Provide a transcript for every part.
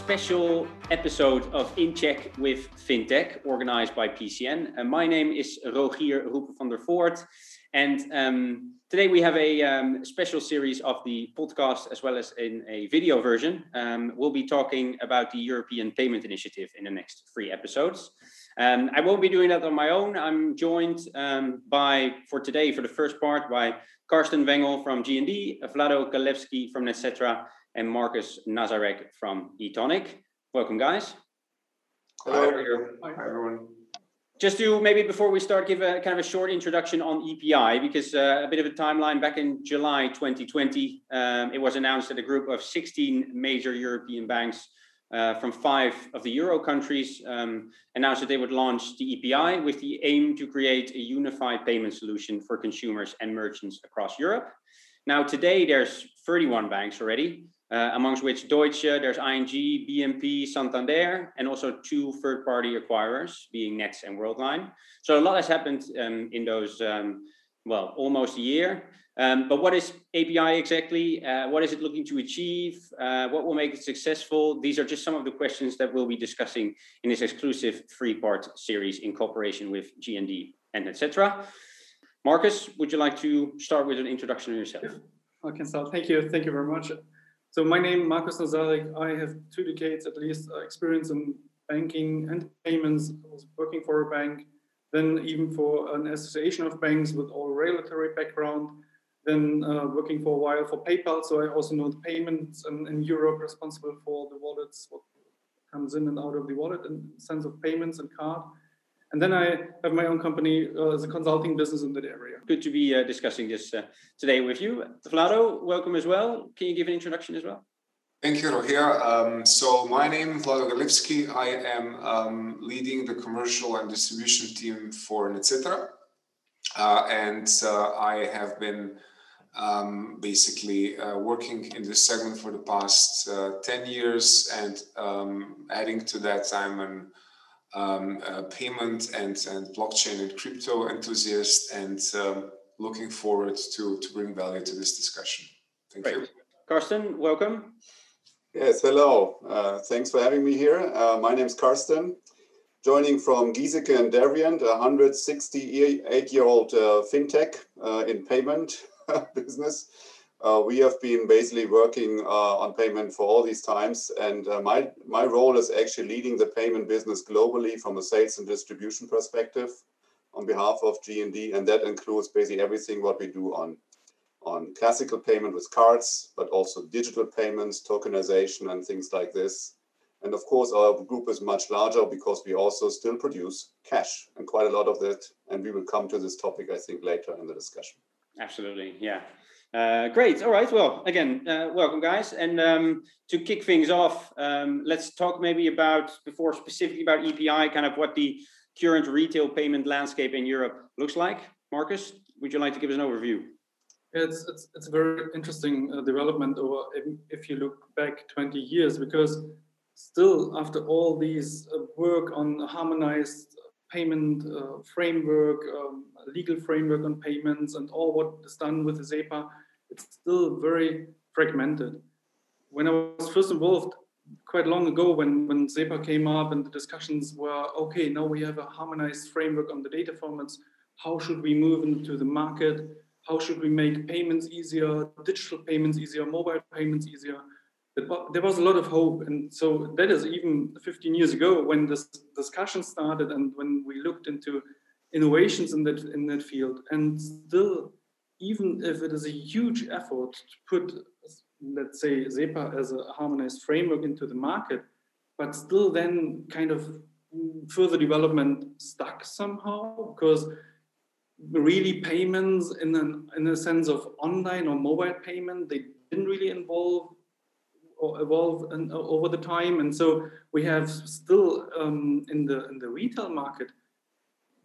special episode of In Check with FinTech, organized by PCN. My name is Rogier Roepen van der Voort, and today we have a special series of the podcast as well as in a video version. We'll be talking about the European Payment Initiative in the next three episodes. I won't be doing that on my own. I'm joined for the first part, by Karsten Wengel from GND, Vlado Kalevsky from NetCetera, and Markus Naczarek from eTonic. Welcome, guys. Hello. Hi, everyone. Just to maybe before we start, give a kind of a short introduction on EPI, because a bit of a timeline. Back in July 2020, it was announced that a group of 16 major European banks from 5 of the Euro countries announced that they would launch the EPI with the aim to create a unified payment solution for consumers and merchants across Europe. Now, today, there's 31 banks already, amongst which Deutsche, there's ING, BNP, Santander, and also 2 third-party acquirers, being Nets and Worldline. So a lot has happened in those, almost a year. But what is API exactly? What is it looking to achieve? What will make it successful? These are just some of the questions that we'll be discussing in this exclusive 3-part series in cooperation with GND and etc. Markus, would you like to start with an introduction of yourself? Yeah, I can start. Thank you very much. So my name is Markus Naczarek. I have 2 decades at least experience in banking and payments. I was working for a bank, then even for an association of banks with all regulatory background, then working for a while for PayPal. So I also know the payments in Europe, responsible for the wallets, what comes in and out of the wallet in the sense of payments and card. And then I have my own company as a consulting business in that area. Good to be discussing this today with you. Vlado, welcome as well. Can you give an introduction as well? Thank you, Rogier. So my name is Vlado Kalevsky. I am leading the commercial and distribution team for NetCetera. And I have been working in this segment for the past 10 years. And adding to that, I'm an payment and blockchain and crypto enthusiast, and looking forward to bring value to this discussion. Thank you. Karsten, welcome. Yes, hello. Thanks for having me here. My name is Karsten, joining from Giesecke and Devrient, a 168-year-old fintech in payment business. We have been basically working on payment for all these times, and my role is actually leading the payment business globally from a sales and distribution perspective on behalf of GND, and that includes basically everything what we do on classical payment with cards, but also digital payments, tokenization, and things like this. And of course, our group is much larger because we also still produce cash, and quite a lot of that, and we will come to this topic, I think, later in the discussion. Absolutely, yeah. Great. All right. Well, again, welcome, guys. And to kick things off, let's talk maybe specifically about EPI, kind of what the current retail payment landscape in Europe looks like. Markus, would you like to give us an overview? It's a very interesting development over if you look back 20 years, because still after all these work on harmonized payment framework, legal framework on payments, and all what is done with the SEPA, it's still very fragmented. When I was first involved quite long ago, when SEPA came up and the discussions were, okay, now we have a harmonized framework on the data formats, how should we move into the market? How should we make payments easier, digital payments easier, mobile payments easier? There was a lot of hope, and so that is even 15 years ago when this discussion started and when we looked into innovations in that field. And still, even if it is a huge effort to put, let's say, SEPA as a harmonized framework into the market, but still then kind of further development stuck somehow, because really payments in a sense of online or mobile payment, they didn't really evolve over the time. And so we have still in the retail market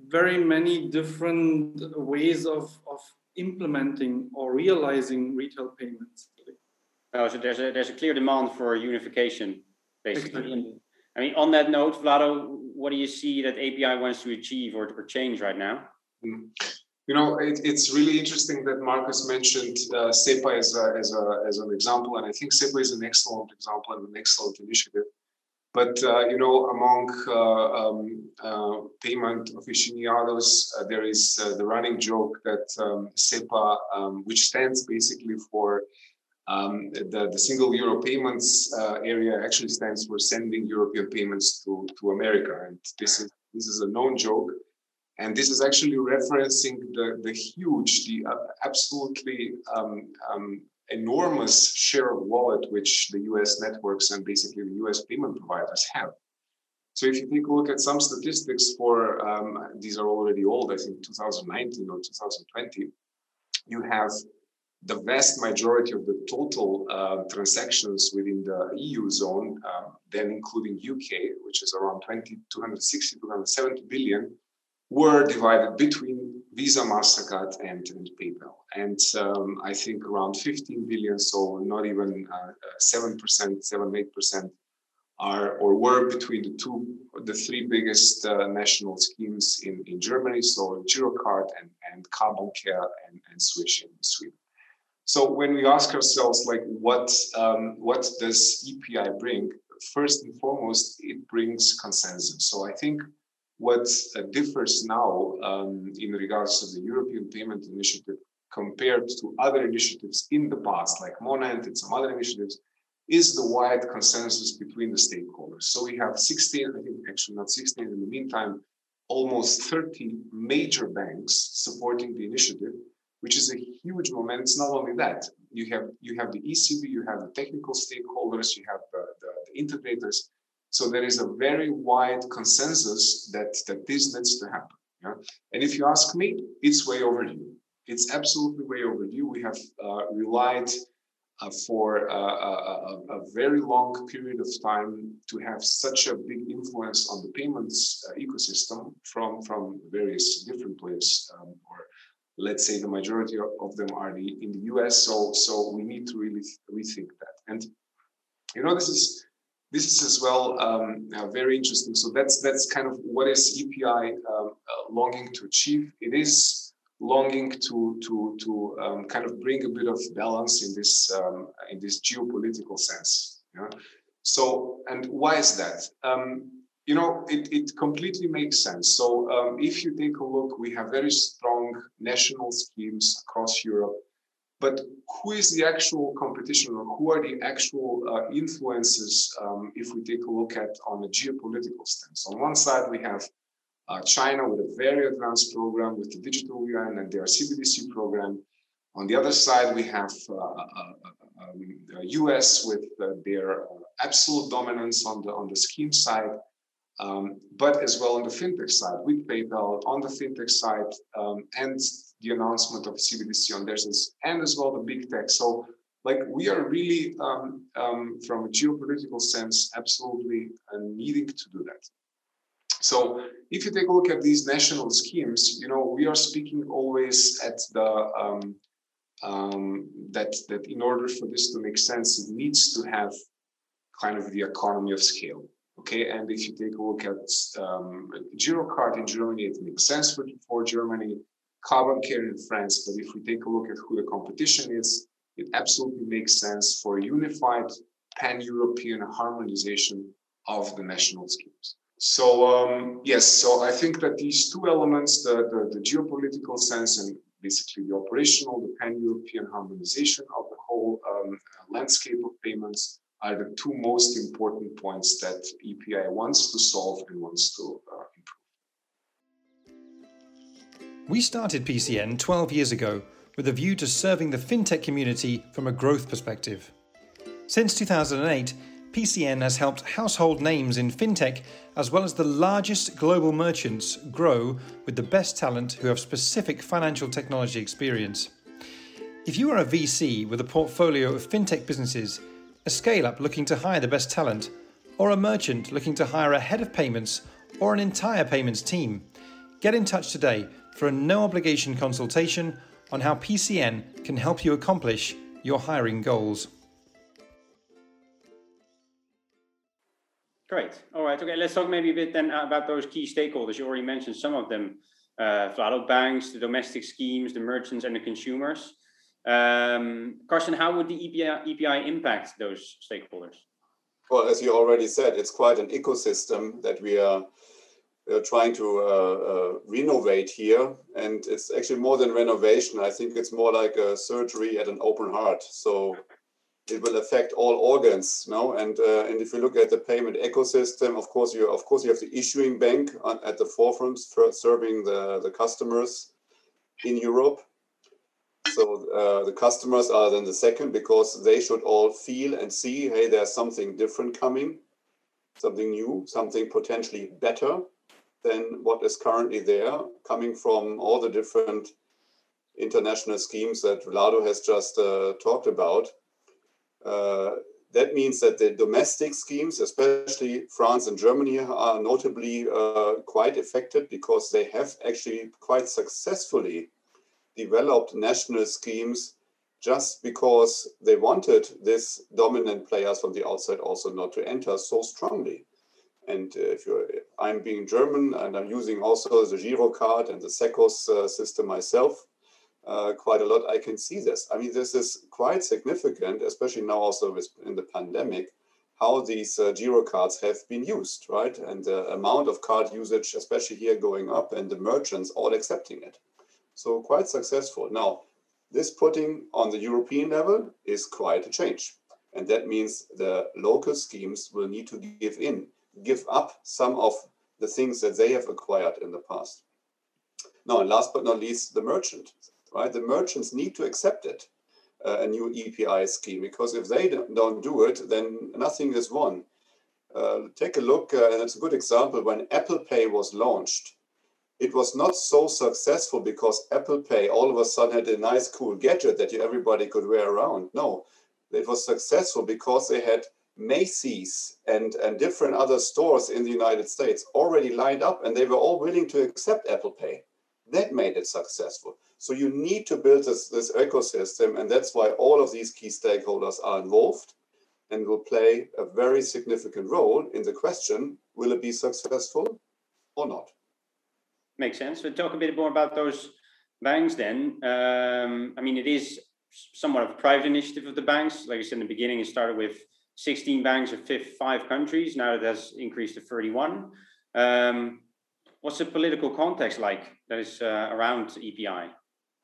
very many different ways of implementing or realizing retail payments. Oh, so there's a clear demand for unification, basically. Exactly. I mean, on that note, Vlado, what do you see that API wants to achieve or change right now? You know, it's really interesting that Markus mentioned SEPA as an example, and I think SEPA is an excellent example and an excellent initiative. But among payment aficionados, there is the running joke that SEPA, which stands basically for the single euro payments area, actually stands for sending European payments to America, and this is a known joke, and this is actually referencing the absolutely enormous share of wallet which the US networks and basically the US payment providers have. So if you take a look at some statistics for, these are already old, I think 2019 or 2020, you have the vast majority of the total transactions within the EU zone, then including UK, which is around 260, 270 billion, were divided between Visa, MasterCard, and PayPal. And I think around 15 billion, so not even 7%, 8% are or were between the three biggest national schemes in Germany, so GiroCard and CarboCare and Swish in Sweden. So when we ask ourselves, like, what does EPI bring? First and foremost, it brings consensus. So I think what differs now in regards to the European Payment Initiative compared to other initiatives in the past, like Monent and some other initiatives, is the wide consensus between the stakeholders. So we have 16, I think, actually not 16, in the meantime, almost 30 major banks supporting the initiative, which is a huge moment. It's not only that. You have the ECB, you have the technical stakeholders, you have the integrators. So there is a very wide consensus that this needs to happen. Yeah? And if you ask me, it's way overdue. It's absolutely way overdue. We have relied for a very long period of time to have such a big influence on the payments ecosystem from various different players, or let's say the majority of them are in the US. So we need to really rethink that. And this is as well very interesting. So that's kind of what is EPI longing to achieve. It is longing to kind of bring a bit of balance in this geopolitical sense. Yeah? So, and why is that? It completely makes sense. So if you take a look, we have very strong national schemes across Europe. But who is the actual competition, or who are the actual influences if we take a look at on a geopolitical stance? On one side, we have China with a very advanced program with the digital yuan and their CBDC program. On the other side, we have US with their absolute dominance on the scheme side, but as well on the fintech side with PayPal, on the fintech side, and the announcement of CBDC on theirs, and as well the big tech. So, like, we are really from a geopolitical sense absolutely needing to do that. So if you take a look at these national schemes, we are speaking always at the that in order for this to make sense, it needs to have kind of the economy of scale. Okay, and if you take a look at GiroCard in Germany, it makes sense for Germany. CarboCare in France, but if we take a look at who the competition is, it absolutely makes sense for unified pan-European harmonization of the national schemes. So yes, so I think that these two elements, the geopolitical sense and basically the operational, the pan-European harmonization of the whole landscape of payments, are the two most important points that EPI wants to solve and wants to improve. We started PCN 12 years ago with a view to serving the fintech community from a growth perspective. Since 2008, PCN has helped household names in fintech as well as the largest global merchants grow with the best talent who have specific financial technology experience. If you are a VC with a portfolio of fintech businesses, a scale-up looking to hire the best talent, or a merchant looking to hire a head of payments or an entire payments team, get in touch today for a no-obligation consultation on how PCN can help you accomplish your hiring goals. Great. All right. Okay, let's talk maybe a bit then about those key stakeholders. You already mentioned some of them, Vlado, banks, the domestic schemes, the merchants and the consumers. Karsten, how would the EPI impact those stakeholders? Well, as you already said, it's quite an ecosystem that we are trying to renovate here. And it's actually more than renovation. I think it's more like a surgery at an open heart. So it will affect all organs, no? And if you look at the payment ecosystem, of course you have the issuing bank at the forefront for serving the customers in Europe. So the customers are then the second, because they should all feel and see, hey, there's something different coming, something new, something potentially better than what is currently there, coming from all the different international schemes that Vlado has just talked about. That means that the domestic schemes, especially France and Germany, are notably quite affected, because they have actually quite successfully developed national schemes just because they wanted these dominant players from the outside also not to enter so strongly. And I'm being German, and I'm using also the GiroCard and the SECOS system myself quite a lot, I can see this. I mean, this is quite significant, especially now also in the pandemic, how these GiroCards have been used, right? And the amount of card usage, especially here, going up, and the merchants all accepting it. So quite successful. Now, this putting on the European level is quite a change. And that means the local schemes will need to give up some of the things that they have acquired in the past. Now, and last but not least, the merchant, right? The merchants need to accept it, a new EPI scheme, because if they don't do it, then nothing is won. Take a look, and it's a good example, when Apple Pay was launched. It was not so successful because Apple Pay all of a sudden had a nice, cool gadget that everybody could wear around. No, it was successful because they had Macy's and different other stores in the United States already lined up, and they were all willing to accept Apple Pay. That made it successful. So you need to build this ecosystem, and that's why all of these key stakeholders are involved and will play a very significant role in the question, will it be successful or not? Makes sense. We'll talk a bit more about those banks then. I mean, it is somewhat of a private initiative of the banks. Like I said in the beginning, it started with 16 banks of 5 countries. Now it has increased to 31. What's the political context like that is around EPI?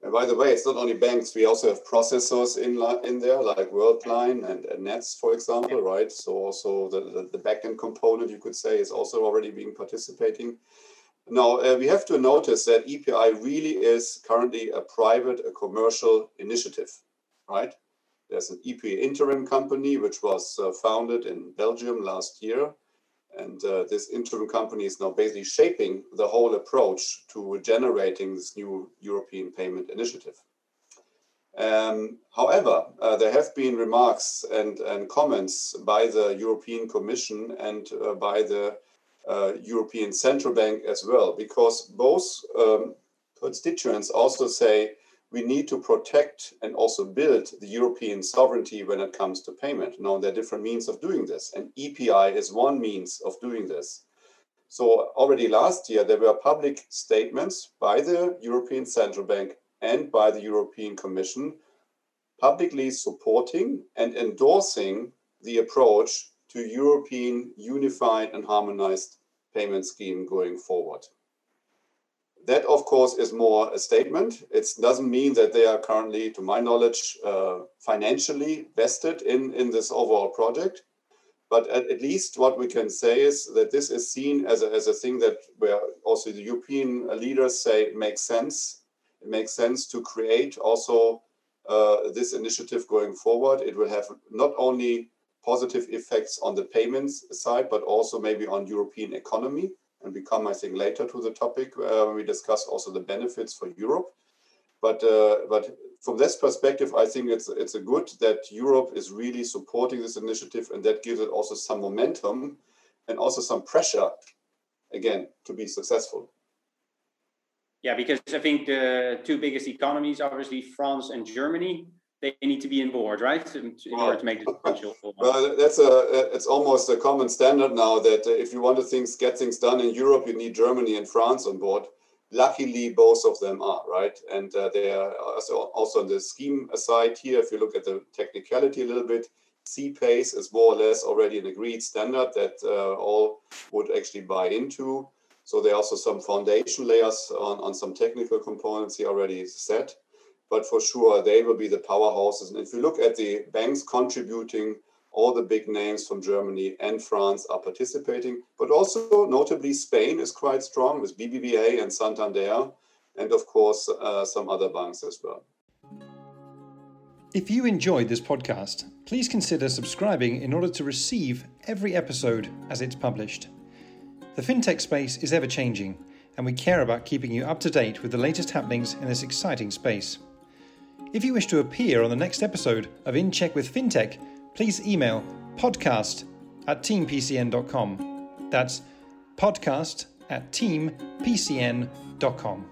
And by the way, it's not only banks. We also have processors in there, like Worldline and Nets, for example, yeah. Right? So also the back-end component, you could say, is also already being participating. Now, we have to notice that EPI really is currently a commercial initiative, right? There's an EPI interim company, which was founded in Belgium last year. And this interim company is now basically shaping the whole approach to generating this new European payment initiative. However, there have been remarks and comments by the European Commission and by the European Central Bank as well, because both constituents also say we need to protect and also build the European sovereignty when it comes to payment. Now, there are different means of doing this, and EPI is one means of doing this. So already last year, there were public statements by the European Central Bank and by the European Commission publicly supporting and endorsing the approach to European unified and harmonized payment scheme going forward. That, of course, is more a statement. It doesn't mean that they are currently, to my knowledge, financially vested in this overall project. But at least what we can say is that this is seen as a thing that where also the European leaders say makes sense. It makes sense to create also this initiative going forward. It will have not only positive effects on the payments side, but also maybe on European economy, and we come, I think, later to the topic when we discuss also the benefits for Europe. But from this perspective, I think it's a good that Europe is really supporting this initiative, and that gives it also some momentum and also some pressure, again, to be successful. Yeah, because I think the two biggest economies, obviously France and Germany, they need to be on board, right, in order to make this potential. Well, it's almost a common standard now that if you want to get things done in Europe, you need Germany and France on board. Luckily, both of them are, right? And they are also on the scheme side here. If you look at the technicality a little bit, CPACE is more or less already an agreed standard that all would actually buy into. So there are also some foundation layers on some technical components here already set. But for sure, they will be the powerhouses. And if you look at the banks contributing, all the big names from Germany and France are participating. But also, notably, Spain is quite strong with BBVA and Santander, and of course, some other banks as well. If you enjoyed this podcast, please consider subscribing in order to receive every episode as it's published. The fintech space is ever-changing, and we care about keeping you up to date with the latest happenings in this exciting space. If you wish to appear on the next episode of In Check with Fintech, please email podcast@teampcn.com. That's podcast@teampcn.com.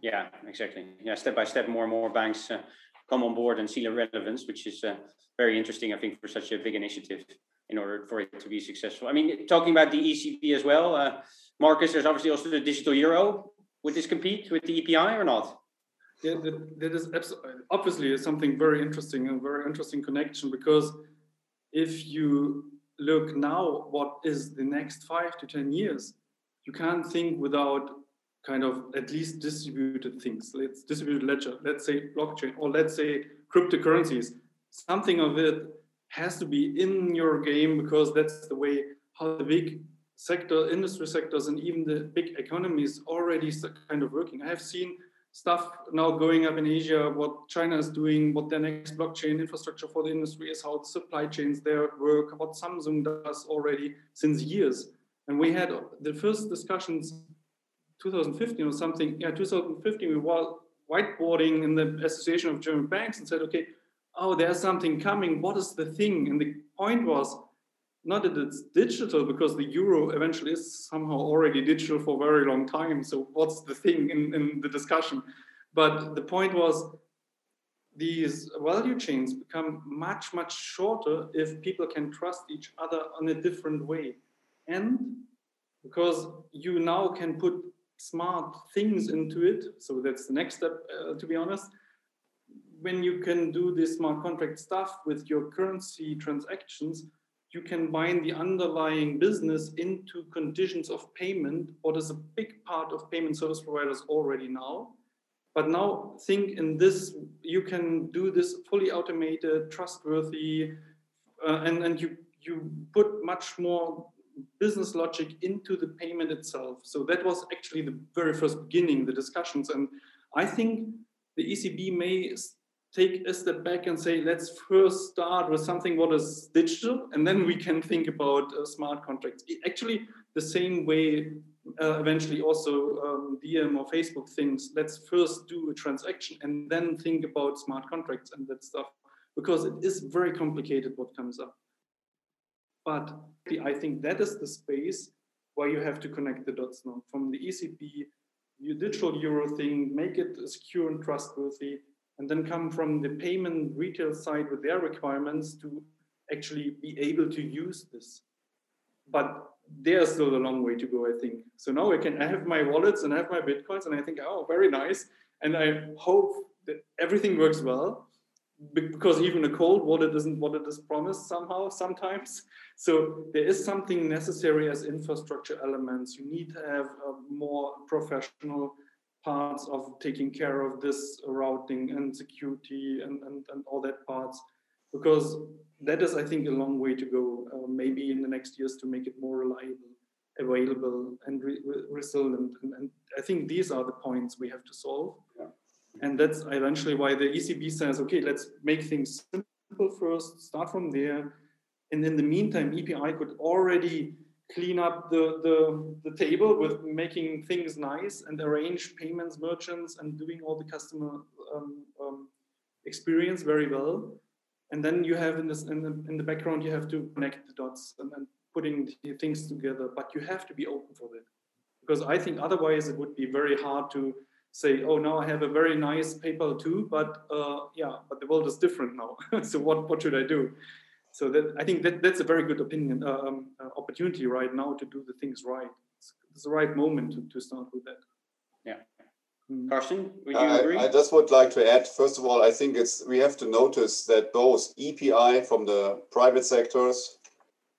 Yeah, exactly. Yeah, step by step, more and more banks come on board and see the relevance, which is very interesting, I think, for such a big initiative in order for it to be successful. I mean, talking about the ECB as well, Markus, there's obviously also the digital euro. Would this compete with the EPI or not? Yeah, that is obviously something very interesting and very interesting connection, because if you look now, what is the next 5 to 10 years, you can't think without kind of at least distributed things. Let's distributed ledger, let's say blockchain, or let's say cryptocurrencies. Something of it has to be in your game, because that's the way how the big sector, industry sectors, and even the big economies already kind of working. I have seen stuff now going up in Asia, what China is doing, what their next blockchain infrastructure for the industry is, how the supply chains there work, what Samsung does already since years. And we had the first discussions 2015 or something. Yeah, 2015, we were whiteboarding in the Association of German Banks and said, okay, there's something coming. What is the thing? And the point was not that it's digital, because the euro eventually is somehow already digital for a very long time. So what's the thing in the discussion? But the point was these value chains become much, much shorter if people can trust each other in a different way. And because you now can put smart things into it. So that's the next step, to be honest. When you can do this smart contract stuff with your currency transactions, you can bind the underlying business into conditions of payment, what is a big part of payment service providers already now. But now think in this, you can do this fully automated, trustworthy, and you put much more business logic into the payment itself. So that was actually the very first beginning, the discussions. And I think the ECB may take a step back and say, let's first start with something what is digital, and then we can think about smart contracts. Actually, the same way eventually also DM or Facebook thinks, let's first do a transaction and then think about smart contracts and that stuff, because it is very complicated what comes up. But I think that is the space where you have to connect the dots now. From the ECB, your digital euro thing, make it secure and trustworthy, and then come from the payment retail side with their requirements to actually be able to use this. But there's still a long way to go, I think. So now I have my wallets and I have my Bitcoins, and I think, very nice. And I hope that everything works well, because even a cold wallet isn't what it is promised somehow, sometimes. So there is something necessary as infrastructure elements. You need to have a more professional parts of taking care of this routing and security and all that parts, because that is, I think, a long way to go, maybe in the next years, to make it more reliable, available, and resilient. And I think these are the points we have to solve. Yeah. And that's eventually why the ECB says, okay, let's make things simple first, start from there. And in the meantime, EPI could already clean up the table with making things nice and arrange payments, merchants, and doing all the customer experience very well. And then you have in the background, you have to connect the dots and putting the things together. But you have to be open for that, because I think otherwise it would be very hard to say, now I have a very nice PayPal too, but the world is different now. So what should I do? So that, I think that's a very good opportunity right now to do the things right. It's the right moment to start with that. Yeah, Carsten, would you agree? I just would like to add, first of all, I think we have to notice that both EPI from the private sectors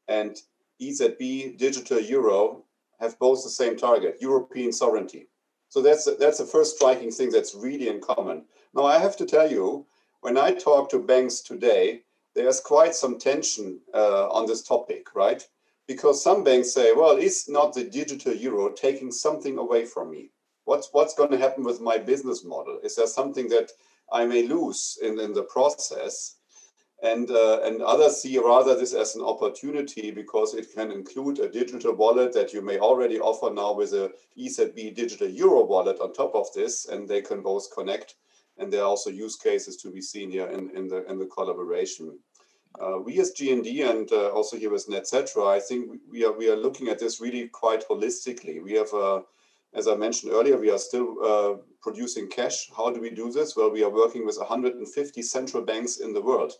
and EZB, digital euro, have both the same target, European sovereignty. So that's the first striking thing that's really in common. Now, I have to tell you, when I talk to banks today, there's quite some tension on this topic, right? Because some banks say, well, it's not the digital euro taking something away from me. What's going to happen with my business model? Is there something that I may lose in the process? And others see rather this as an opportunity because it can include a digital wallet that you may already offer now with a EZB digital euro wallet on top of this, and they can both connect. And there are also use cases to be seen here in the collaboration. We as GND and also here with NetCetera, I think we are looking at this really quite holistically. We have a as I mentioned earlier, we are still producing cash. How do we do this? Well, we are working with 150 central banks in the world.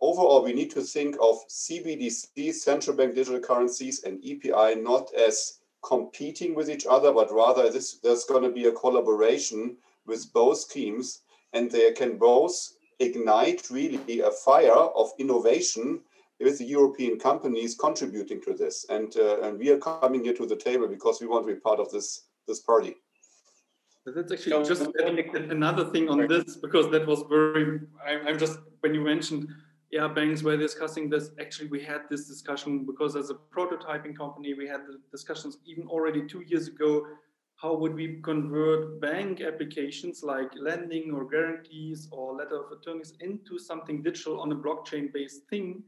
Overall, we need to think of CBDC, central bank digital currencies, and EPI not as competing with each other, but rather there's going to be a collaboration with both schemes, and they can both ignite really a fire of innovation with the European companies contributing to this. And we are coming here to the table because we want to be part of this party. That's actually just another thing on this, because that was very, I'm just, when you mentioned, yeah, banks were discussing this, actually we had this discussion because as a prototyping company, we had the discussions even already 2 years ago, how would we convert bank applications like lending or guarantees or letter of attorneys into something digital on a blockchain-based thing.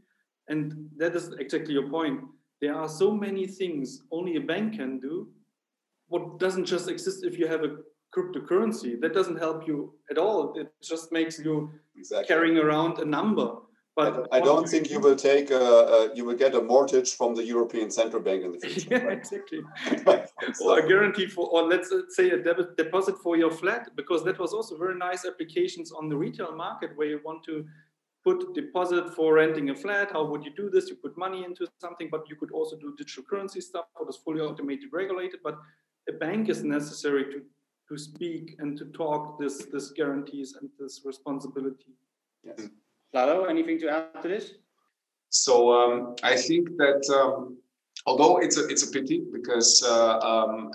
And that is exactly your point. There are so many things only a bank can do. What doesn't just exist if you have a cryptocurrency, that doesn't help you at all. It just makes you carrying around a number. But I don't think you will take you will get a mortgage from the European Central Bank in the future. Yeah, right? Exactly. Or a guarantee for, or let's say a deposit for your flat, because that was also very nice applications on the retail market where you want to put deposit for renting a flat. How would you do this? You put money into something, but you could also do digital currency stuff that is fully automated, regulated. But a bank is necessary to speak and to talk this guarantees and this responsibility. Yes. Vlado, anything to add to this? So I think that although it's a pity because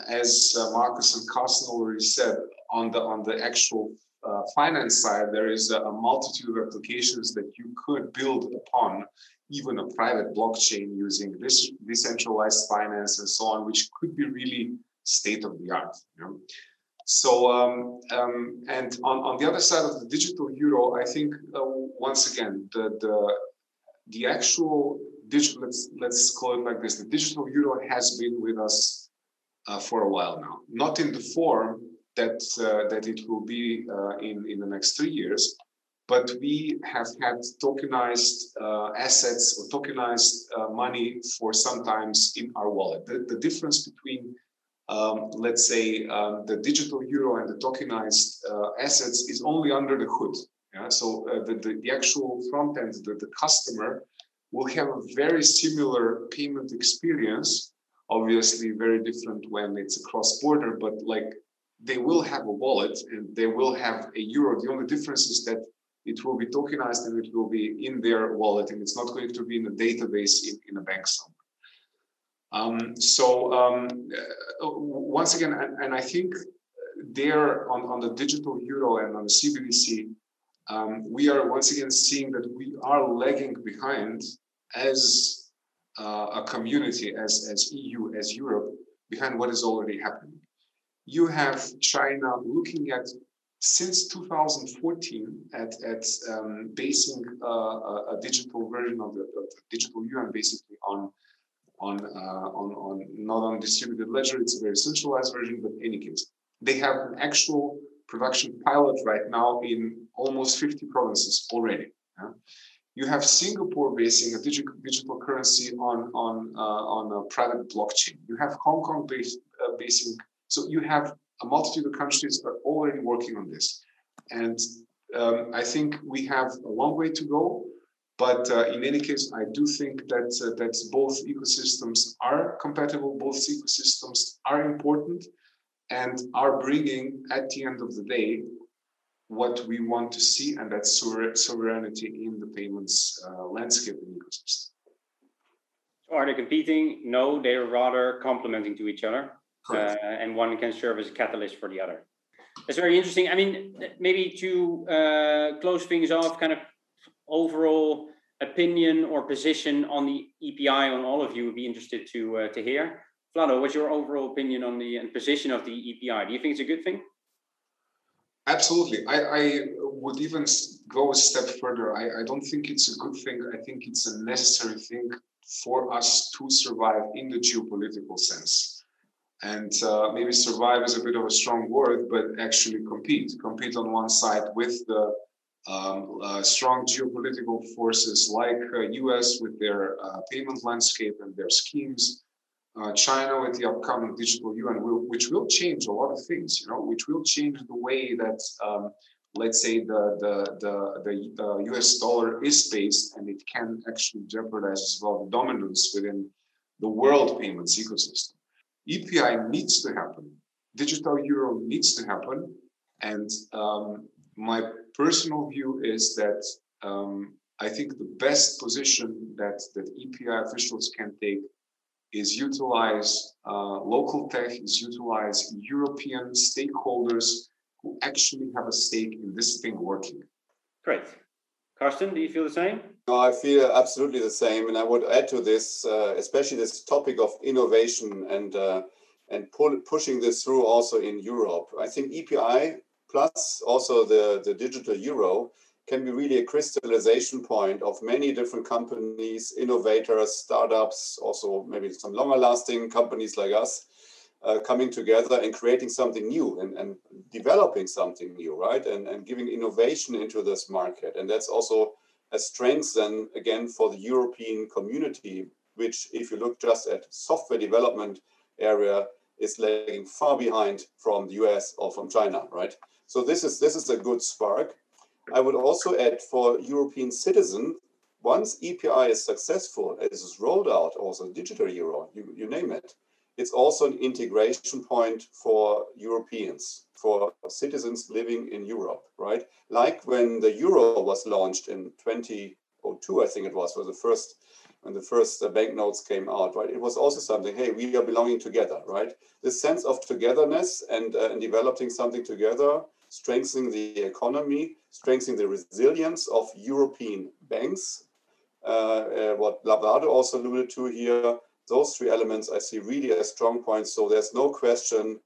as Markus and Carsten already said, on the actual finance side, there is a multitude of applications that you could build upon, even a private blockchain using this decentralized finance and so on, which could be really state of the art. You know? So, and on the other side of the digital euro, I think once again the actual digital, let's call it like this, the digital euro has been with us for a while now, not in the form that it will be in the next 3 years, but we have had tokenized assets or tokenized money for sometimes in our wallet. The difference between, let's say, the digital euro and the tokenized assets is only under the hood. Yeah? So the actual front end, the customer will have a very similar payment experience, obviously very different when it's across border, but like, they will have a wallet and they will have a euro. The only difference is that it will be tokenized and it will be in their wallet and it's not going to be in a database in a bank somewhere. Once again, and I think there on the digital euro and on the CBDC, we are once again seeing that we are lagging behind as a community, as EU, as Europe, behind what is already happening. You have China looking at, since 2014, at basing a digital version of the digital yuan, basically on not on distributed ledger. It's a very centralized version, but in any case, they have an actual production pilot right now in almost 50 provinces already. Yeah? You have Singapore basing a digital currency on a private blockchain. You have Hong Kong basing. So you have a multitude of countries that are already working on this. And I think we have a long way to go. But in any case, I do think that both ecosystems are compatible. Both ecosystems are important. and are bringing, at the end of the day, what we want to see, and that's sovereignty in the payments landscape and ecosystem. So are they competing? No, they are rather complementing to each other. And one can serve as a catalyst for the other. That's very interesting. I mean, maybe to close things off, kind of overall opinion or position on the EPI on all of you would be interested to hear. Vlado, what's your overall opinion on the position of the EPI? Do you think it's a good thing? Absolutely. I would even go a step further. I don't think it's a good thing. I think it's a necessary thing for us to survive in the geopolitical sense. And maybe survive is a bit of a strong word, but actually compete on one side with the strong geopolitical forces like US with their payment landscape and their schemes, China with the upcoming digital yuan, which will change a lot of things, you know, which will change the way that, let's say, the US dollar is based, and it can actually jeopardize as well the dominance within the world payments ecosystem. EPI needs to happen. Digital euro needs to happen. And my personal view is that I think the best position that EPI officials can take is utilize local tech, is utilize European stakeholders who actually have a stake in this thing working. Great. Karsten, do you feel the same? No, I feel absolutely the same, and I would add to this, especially this topic of innovation and pushing this through also in Europe. I think EPI plus also the digital euro can be really a crystallization point of many different companies, innovators, startups, also maybe some longer-lasting companies like us, coming together and creating something new and developing something new, right? And giving innovation into this market. And that's also a strength then, again, for the European community, which if you look just at software development area is lagging far behind from the US or from China, right? So this is a good spark. I would also add for European citizen, once EPI is successful, as is rolled out, also digital euro, you name it, it's also an integration point for Europeans, for citizens living in Europe, right? Like when the euro was launched in 2002, I think it was, when the first banknotes came out, right? It was also something, hey, we are belonging together, right? This sense of togetherness and developing something together, strengthening the economy, strengthening the resilience of European banks. What Vlado also alluded to here, those three elements I see really as strong points. So there's no question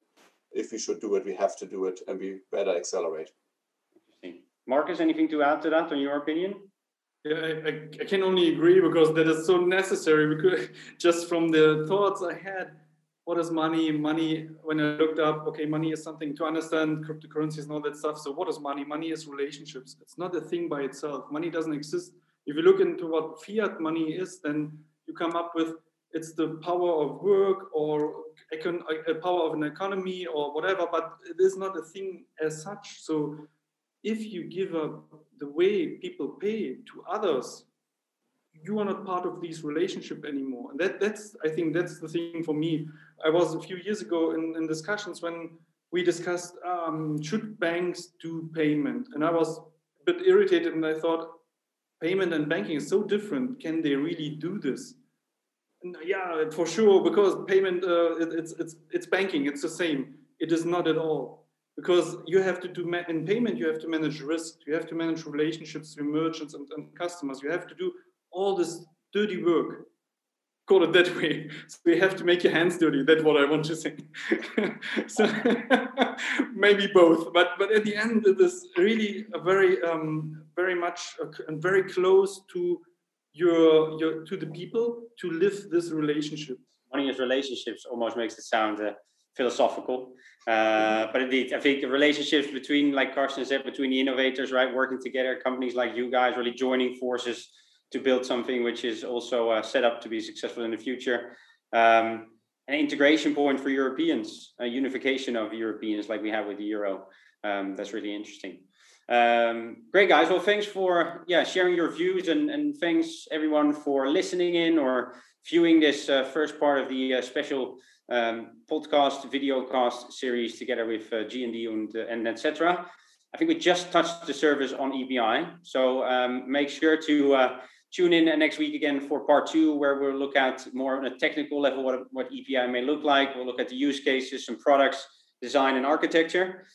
if we should do it, we have to do it, and we better accelerate. Interesting. Markus, anything to add to that on your opinion? Yeah, I can only agree, because that is so necessary. Because just from the thoughts I had, what is money? Money, when I looked up, okay, money is something to understand, cryptocurrencies and all that stuff. So what is money? Money is relationships. It's not a thing by itself. Money doesn't exist. If you look into what fiat money is, then you come up with it's the power of work or a power of an economy or whatever, but it is not a thing as such. So if you give up the way people pay to others, you are not part of this relationship anymore. And I think that's the thing for me. I was a few years ago in discussions when we discussed, should banks do payment? And I was a bit irritated, and I thought, payment and banking is so different. Can they really do this? Yeah, for sure, because payment, it's banking, it's the same. It is not at all. Because you have to in payment, you have to manage risk, you have to manage relationships with merchants and customers, you have to do all this dirty work, call it that way. So you have to make your hands dirty, that's what I want to say. So maybe both, but at the end, it is really a very much and very close to to the people, to live this relationship. Money is relationships almost makes it sound philosophical, but indeed, I think the relationships between, like Karsten said, between the innovators, right, working together, companies like you guys really joining forces to build something which is also set up to be successful in the future. An integration point for Europeans, a unification of Europeans like we have with the euro. That's really interesting. Great, guys. Well, thanks for sharing your views, and thanks everyone for listening in or viewing this first part of the special podcast, videocast series together with GND and NetCetera. I think we just touched the surface on EPI, so make sure to tune in next week again for part two, where we'll look at more on a technical level what EPI may look like. We'll look at the use cases, some products, design and architecture.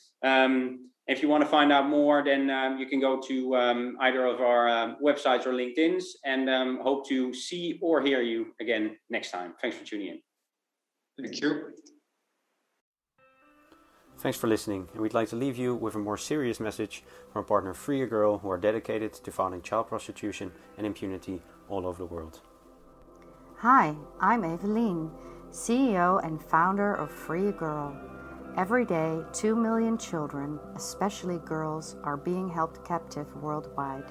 If you want to find out more, then you can go to either of our websites or LinkedIn's, and hope to see or hear you again next time. Thanks for tuning in. Thank you. Thanks for listening, and we'd like to leave you with a more serious message from our partner Free A Girl, who are dedicated to fighting child prostitution and impunity all over the world. Hi, I'm Eveline, CEO and founder of Free A Girl. Every day, 2 million children, especially girls, are being held captive worldwide.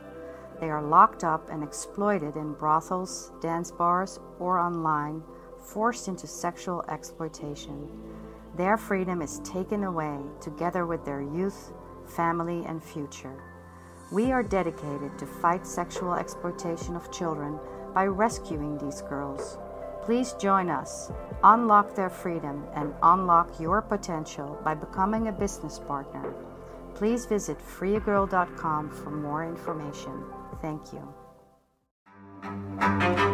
They are locked up and exploited in brothels, dance bars, or online, forced into sexual exploitation. Their freedom is taken away, together with their youth, family, and future. We are dedicated to fight sexual exploitation of children by rescuing these girls. Please join us, unlock their freedom, and unlock your potential by becoming a business partner. Please visit freeagirl.com for more information. Thank you.